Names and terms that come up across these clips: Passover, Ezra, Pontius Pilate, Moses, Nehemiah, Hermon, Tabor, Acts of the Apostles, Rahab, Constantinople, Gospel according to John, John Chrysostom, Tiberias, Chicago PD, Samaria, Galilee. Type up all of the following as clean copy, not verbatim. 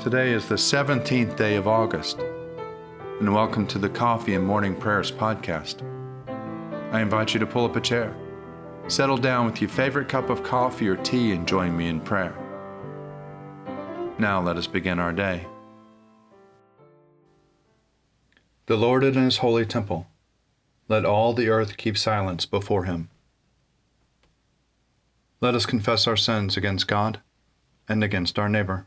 Today is the 17th day of August, and welcome to the Coffee and Morning Prayers podcast. I invite you to pull up a chair, settle down with your favorite cup of coffee or tea, and join me in prayer. Now let us begin our day. The Lord in his holy temple, let all the earth keep silence before him. Let us confess our sins against God and against our neighbor.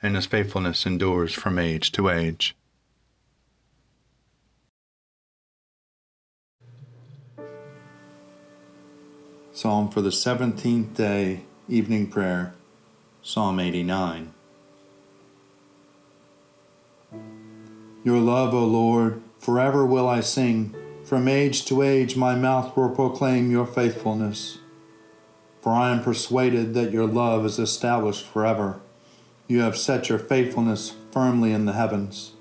and his faithfulness endures from age to age. Psalm for the 17th day, evening prayer, Psalm 89. Your love, O Lord, forever will I sing. From age to age my mouth will proclaim your faithfulness. For I am persuaded that your love is established forever. You have set your faithfulness firmly in the heavens.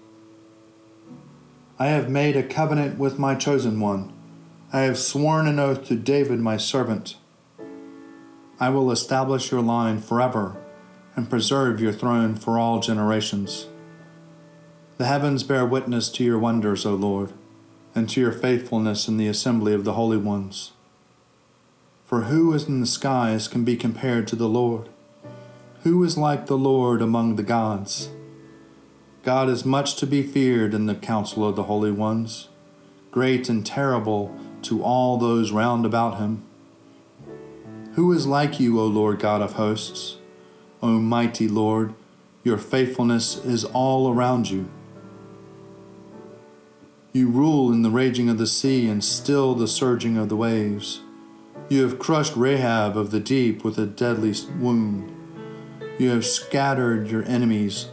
I have made a covenant with my chosen one. I have sworn an oath to David, my servant. I will establish your line forever and preserve your throne for all generations. The heavens bear witness to your wonders, O Lord, and to your faithfulness in the assembly of the holy ones. For who is in the skies can be compared to the Lord? Who is like the Lord among the gods? God is much to be feared in the council of the holy ones, great and terrible to all those round about him. Who is like you, O Lord God of hosts? O mighty Lord, your faithfulness is all around you. You rule in the raging of the sea and still the surging of the waves. You have crushed Rahab of the deep with a deadly wound. You have scattered your enemies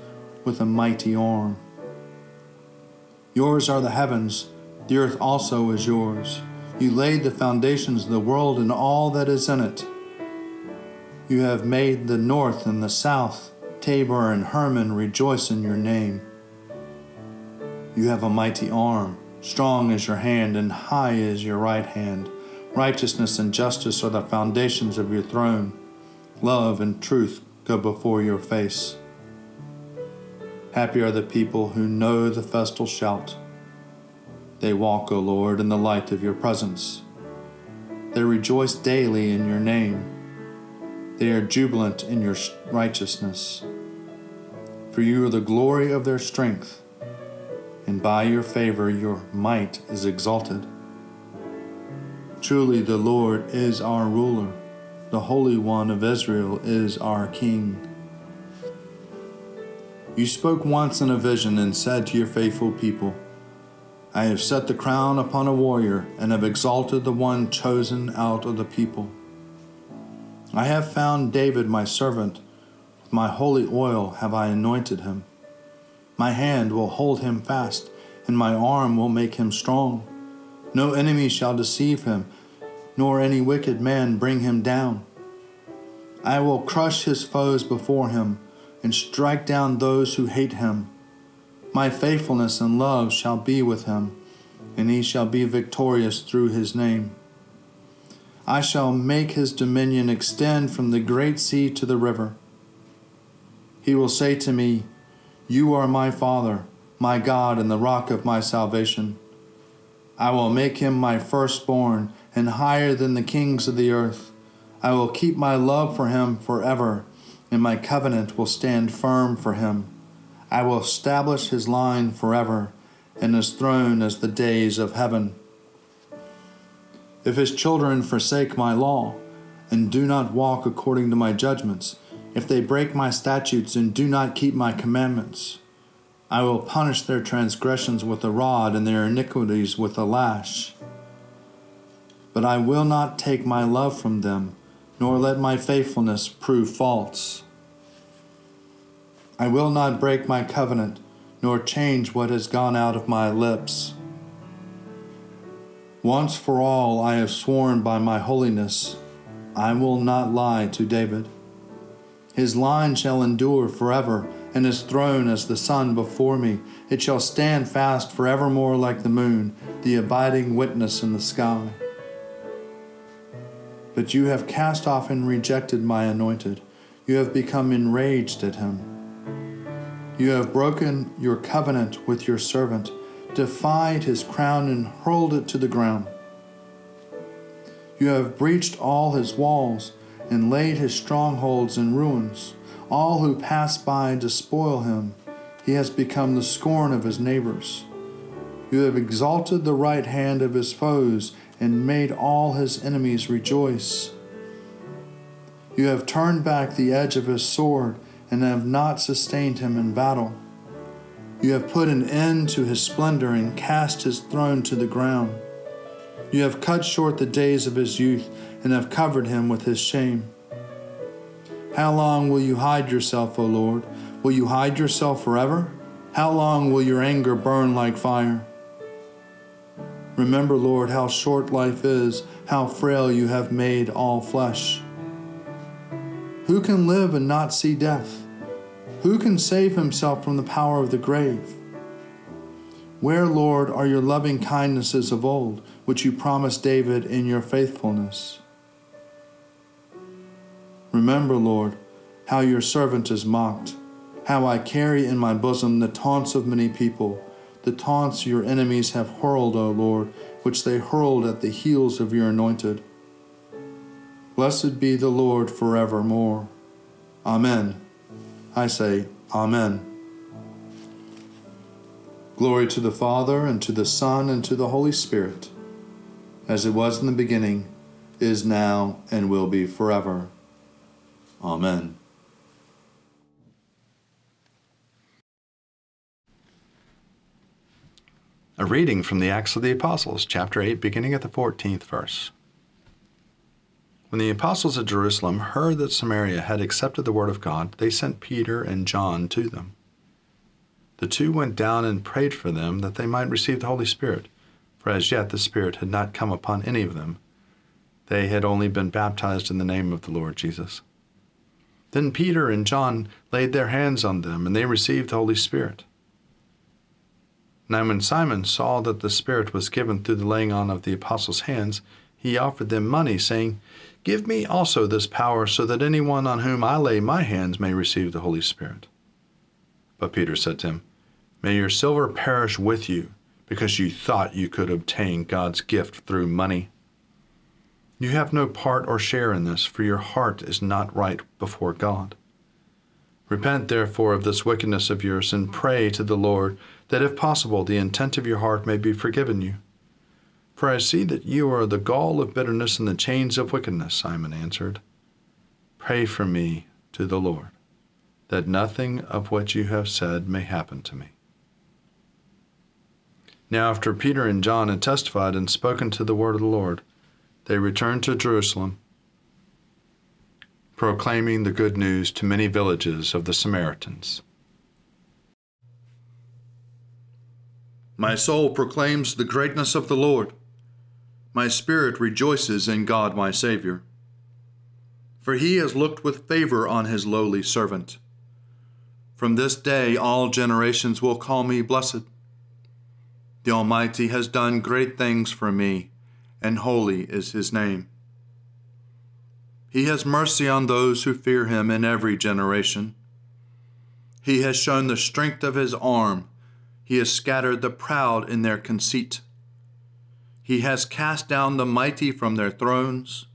with a mighty arm. Yours are the heavens, the earth also is yours. You laid the foundations of the world and all that is in it. You have made the north and the south, Tabor and Hermon, rejoice in your name. You have a mighty arm, strong is your hand and high is your right hand. Righteousness and justice are the foundations of your throne. Love and truth go before your face. Happy are the people who know the festal shout. They walk, O Lord, in the light of your presence. They rejoice daily in your name. They are jubilant in your righteousness. For you are the glory of their strength, and by your favor your might is exalted. Truly the Lord is our ruler. The Holy One of Israel is our King. You spoke once in a vision and said to your faithful people, I have set the crown upon a warrior and have exalted the one chosen out of the people. I have found David my servant, with my holy oil have I anointed him. My hand will hold him fast, and my arm will make him strong. No enemy shall deceive him. nor any wicked man bring him down. I will crush his foes before him and strike down those who hate him. My faithfulness and love shall be with him, and he shall be victorious through his name. I shall make his dominion extend from the great sea to the river. He will say to me, You are my Father, my God, and the rock of my salvation. I will make him my firstborn and higher than the kings of the earth. I will keep my love for him forever, and my covenant will stand firm for him. I will establish his line forever, and his throne as the days of heaven. If his children forsake my law, and do not walk according to my judgments, if they break my statutes and do not keep my commandments, I will punish their transgressions with a rod and their iniquities with a lash. But I will not take my love from them, nor let my faithfulness prove false. I will not break my covenant, nor change what has gone out of my lips. Once for all I have sworn by my holiness, I will not lie to David. His line shall endure forever, and his throne as the sun before me. It shall stand fast forevermore like the moon, the abiding witness in the sky. But you have cast off and rejected my anointed. You have become enraged at him. You have broken your covenant with your servant, defied his crown and hurled it to the ground. You have breached all his walls and laid his strongholds in ruins. All who pass by despoil him. He has become the scorn of his neighbors. You have exalted the right hand of his foes and made all his enemies rejoice. You have turned back the edge of his sword and have not sustained him in battle. You have put an end to his splendor and cast his throne to the ground. You have cut short the days of his youth and have covered him with his shame. How long will you hide yourself, O Lord? Will you hide yourself forever? How long will your anger burn like fire? Remember, Lord, how short life is, how frail you have made all flesh. Who can live and not see death? Who can save himself from the power of the grave? Where, Lord, are your loving kindnesses of old, which you promised David in your faithfulness? Remember, Lord, how your servant is mocked, how I carry in my bosom the taunts of many people, the taunts your enemies have hurled, O Lord, which they hurled at the heels of your anointed. Blessed be the Lord forevermore. Amen. I say, Amen. Glory to the Father, and to the Son, and to the Holy Spirit, as it was in the beginning, is now, and will be forever. Amen. A reading from the Acts of the Apostles, chapter 8, beginning at the 14th verse. When the apostles at Jerusalem heard that Samaria had accepted the word of God, they sent Peter and John to them. The two went down and prayed for them that they might receive the Holy Spirit, for as yet the Spirit had not come upon any of them. They had only been baptized in the name of the Lord Jesus. Then Peter and John laid their hands on them, and they received the Holy Spirit. Now when Simon saw that the Spirit was given through the laying on of the apostles' hands, he offered them money, saying, Give me also this power, so that anyone on whom I lay my hands may receive the Holy Spirit. But Peter said to him, May your silver perish with you, because you thought you could obtain God's gift through money. You have no part or share in this, for your heart is not right before God. Repent, therefore, of this wickedness of yours, and pray to the Lord, that if possible the intent of your heart may be forgiven you. For I see that you are the gall of bitterness and the chains of wickedness, Simon answered. Pray for me to the Lord, that nothing of what you have said may happen to me. Now after Peter and John had testified and spoken to the word of the Lord, they returned to Jerusalem, proclaiming the good news to many villages of the Samaritans. My soul proclaims the greatness of the Lord. My spirit rejoices in God my Savior, for he has looked with favor on his lowly servant. From this day all generations will call me blessed. The Almighty has done great things for me, and holy is his name. He has mercy on those who fear him in every generation. He has shown the strength of his arm. He has scattered the proud in their conceit. He has cast down the mighty from their thrones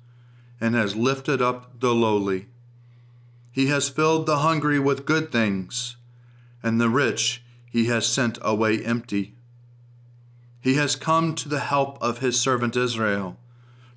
and has lifted up the lowly. He has filled the hungry with good things, and the rich he has sent away empty. He has come to the help of his servant Israel,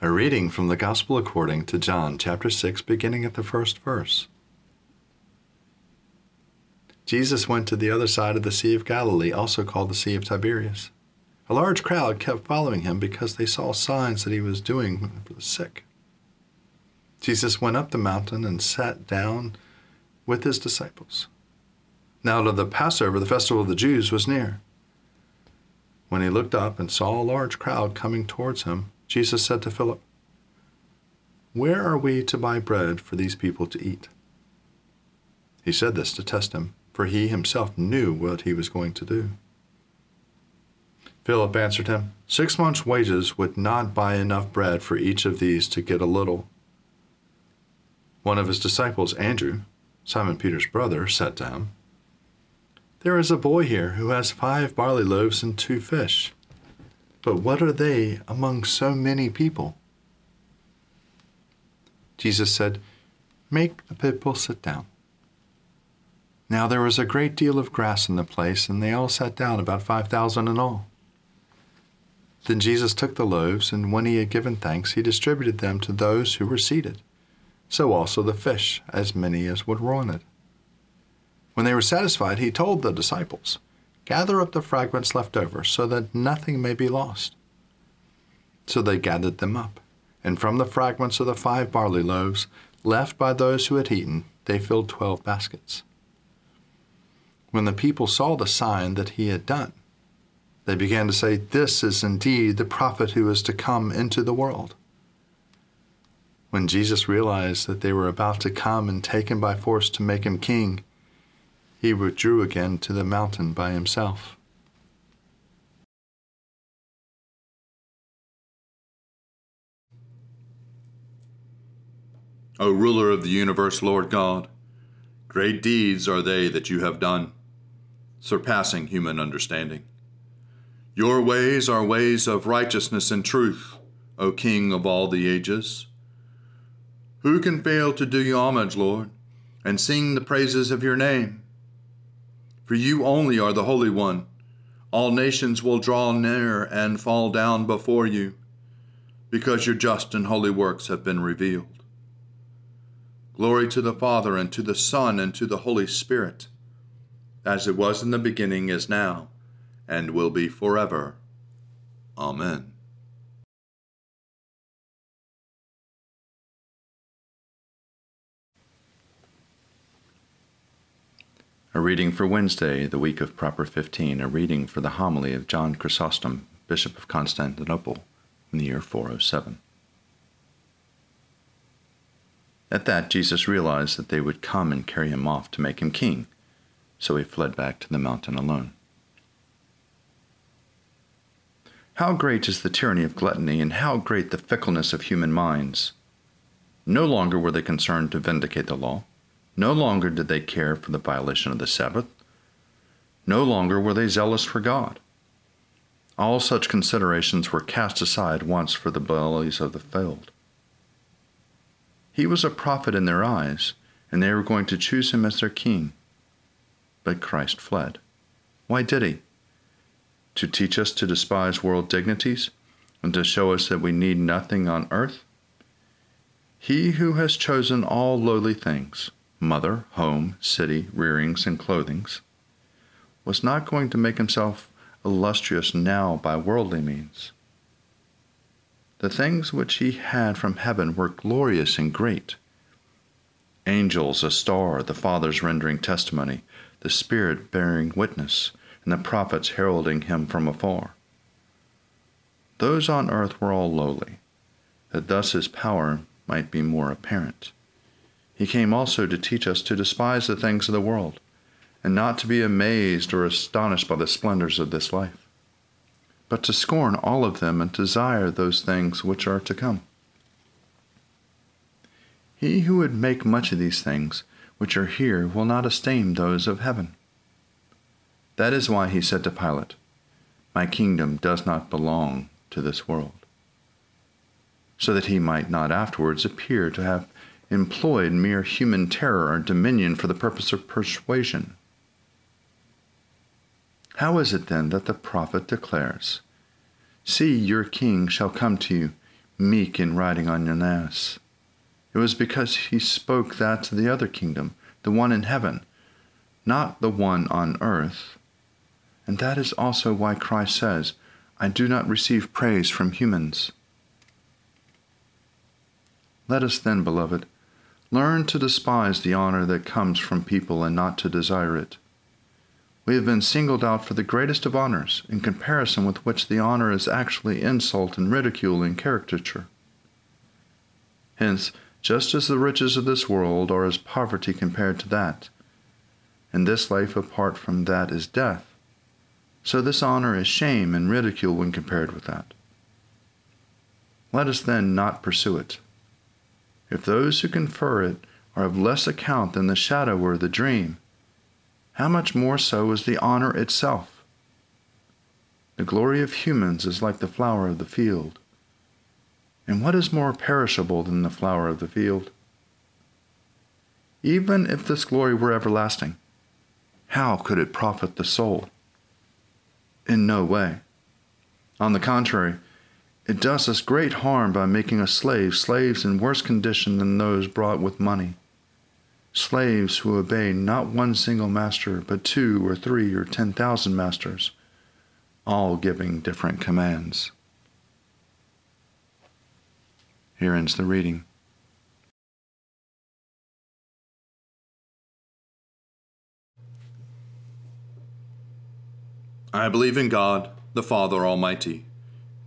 A reading from the Gospel according to John, chapter 6, beginning at the first verse. Jesus went to the other side of the Sea of Galilee, also called the Sea of Tiberias. A large crowd kept following him because they saw signs that he was doing for the sick. Jesus went up the mountain and sat down with his disciples. Now the Passover, the festival of the Jews, was near. When he looked up and saw a large crowd coming towards him, Jesus said to Philip, "Where are we to buy bread for these people to eat?" He said this to test him, for he himself knew what he was going to do. Philip answered him, 6 months' wages would not buy enough bread for each of these to get a little." One of his disciples, Andrew, Simon Peter's brother, said to him, "There is a boy here who has 5 barley loaves and 2 fish, but what are they among so many people?" Jesus said, "Make the people sit down." Now there was a great deal of grass in the place, and they all sat down, about 5,000 in all. Then Jesus took the loaves, and when he had given thanks, he distributed them to those who were seated, so also the fish, as many as would want. When they were satisfied, he told the disciples, "Gather up the fragments left over, so that nothing may be lost." So they gathered them up, and from the fragments of the 5 barley loaves left by those who had eaten, they filled 12 baskets. When the people saw the sign that he had done, they began to say, "This is indeed the prophet who is to come into the world." When Jesus realized that they were about to come and take him by force to make him king, he withdrew again to the mountain by himself. O ruler of the universe, Lord God, great deeds are they that you have done, surpassing human understanding. Your ways are ways of righteousness and truth, O King of all the ages. Who can fail to do you homage, Lord, and sing the praises of your name? For you only are the Holy One. All nations will draw near and fall down before you, because your just and holy works have been revealed. Glory to the Father, and to the Son, and to the Holy Spirit, as it was in the beginning, is now, and will be forever. Amen. A reading for Wednesday, the week of Proper 15, a reading for the homily of John Chrysostom, Bishop of Constantinople, in the year 407. At that, Jesus realized that they would come and carry him off to make him king, so he fled back to the mountain alone. How great is the tyranny of gluttony, and how great the fickleness of human minds! No longer were they concerned to vindicate the law. No longer did they care for the violation of the Sabbath. No longer were they zealous for God. All such considerations were cast aside once for the bellies of the filled. He was a prophet in their eyes, and they were going to choose him as their king. But Christ fled. Why did he? To teach us to despise world dignities, and to show us that we need nothing on earth? He who has chosen all lowly things, mother, home, city, rearings, and clothings, was not going to make himself illustrious now by worldly means. The things which he had from heaven were glorious and great. Angels, a star, the Father's rendering testimony, the Spirit bearing witness, and the prophets heralding him from afar. Those on earth were all lowly, that thus his power might be more apparent. He came also to teach us to despise the things of the world, and not to be amazed or astonished by the splendors of this life, but to scorn all of them and desire those things which are to come. He who would make much of these things which are here will not esteem those of heaven. That is why he said to Pilate, "My kingdom does not belong to this world," so that he might not afterwards appear to have employed mere human terror and dominion for the purpose of persuasion. How is it then that the prophet declares, "See, your king shall come to you, meek and riding on an ass"? It was because he spoke that to the other kingdom, the one in heaven, not the one on earth. And that is also why Christ says, "I do not receive praise from humans." Let us then, beloved, learn to despise the honor that comes from people and not to desire it. We have been singled out for the greatest of honors, in comparison with which the honor is actually insult and ridicule and caricature. Hence, just as the riches of this world are as poverty compared to that, and this life apart from that is death, so this honor is shame and ridicule when compared with that. Let us then not pursue it. If those who confer it are of less account than the shadow or the dream, how much more so is the honor itself? The glory of humans is like the flower of the field. And what is more perishable than the flower of the field? Even if this glory were everlasting, how could it profit the soul? In no way. On the contrary, it does us great harm by making us slaves in worse condition than those bought with money, slaves who obey not one single master, but 2 or 3 or 10,000 masters, all giving different commands. Here ends the reading. I believe in God, the Father Almighty,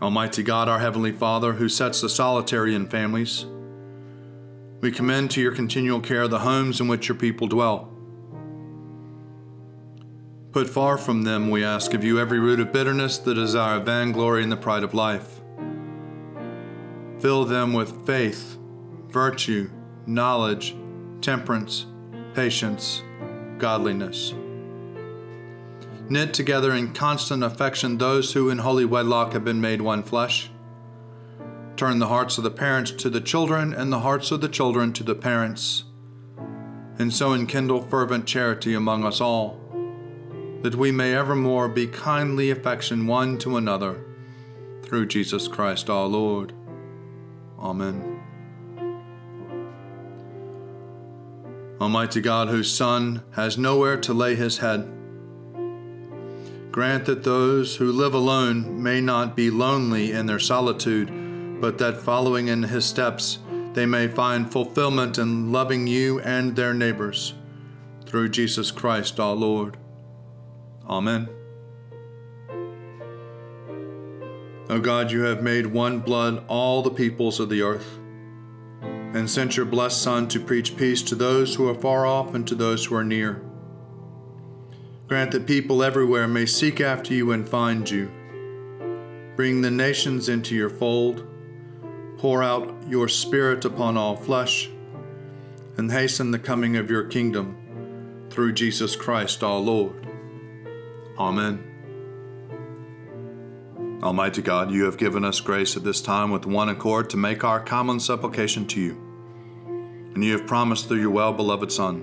Almighty God, our Heavenly Father, who sets the solitary in families, we commend to your continual care the homes in which your people dwell. Put far from them, we ask of you, every root of bitterness, the desire of vainglory, and the pride of life. Fill them with faith, virtue, knowledge, temperance, patience, godliness. Knit together in constant affection those who in holy wedlock have been made one flesh. Turn the hearts of the parents to the children and the hearts of the children to the parents, and so enkindle fervent charity among us all, that we may evermore be kindly affection one to another, through Jesus Christ our Lord. Amen. Almighty God, whose Son has nowhere to lay his head, grant that those who live alone may not be lonely in their solitude, but that following in his steps, they may find fulfillment in loving you and their neighbors. Through Jesus Christ our Lord. Amen. O God, you have made one blood all the peoples of the earth, and sent your blessed Son to preach peace to those who are far off and to those who are near. Grant that people everywhere may seek after you and find you. Bring the nations into your fold, pour out your Spirit upon all flesh, and hasten the coming of your kingdom, through Jesus Christ our Lord. Amen. Almighty God, you have given us grace at this time with one accord to make our common supplication to you. And you have promised through your well-beloved Son,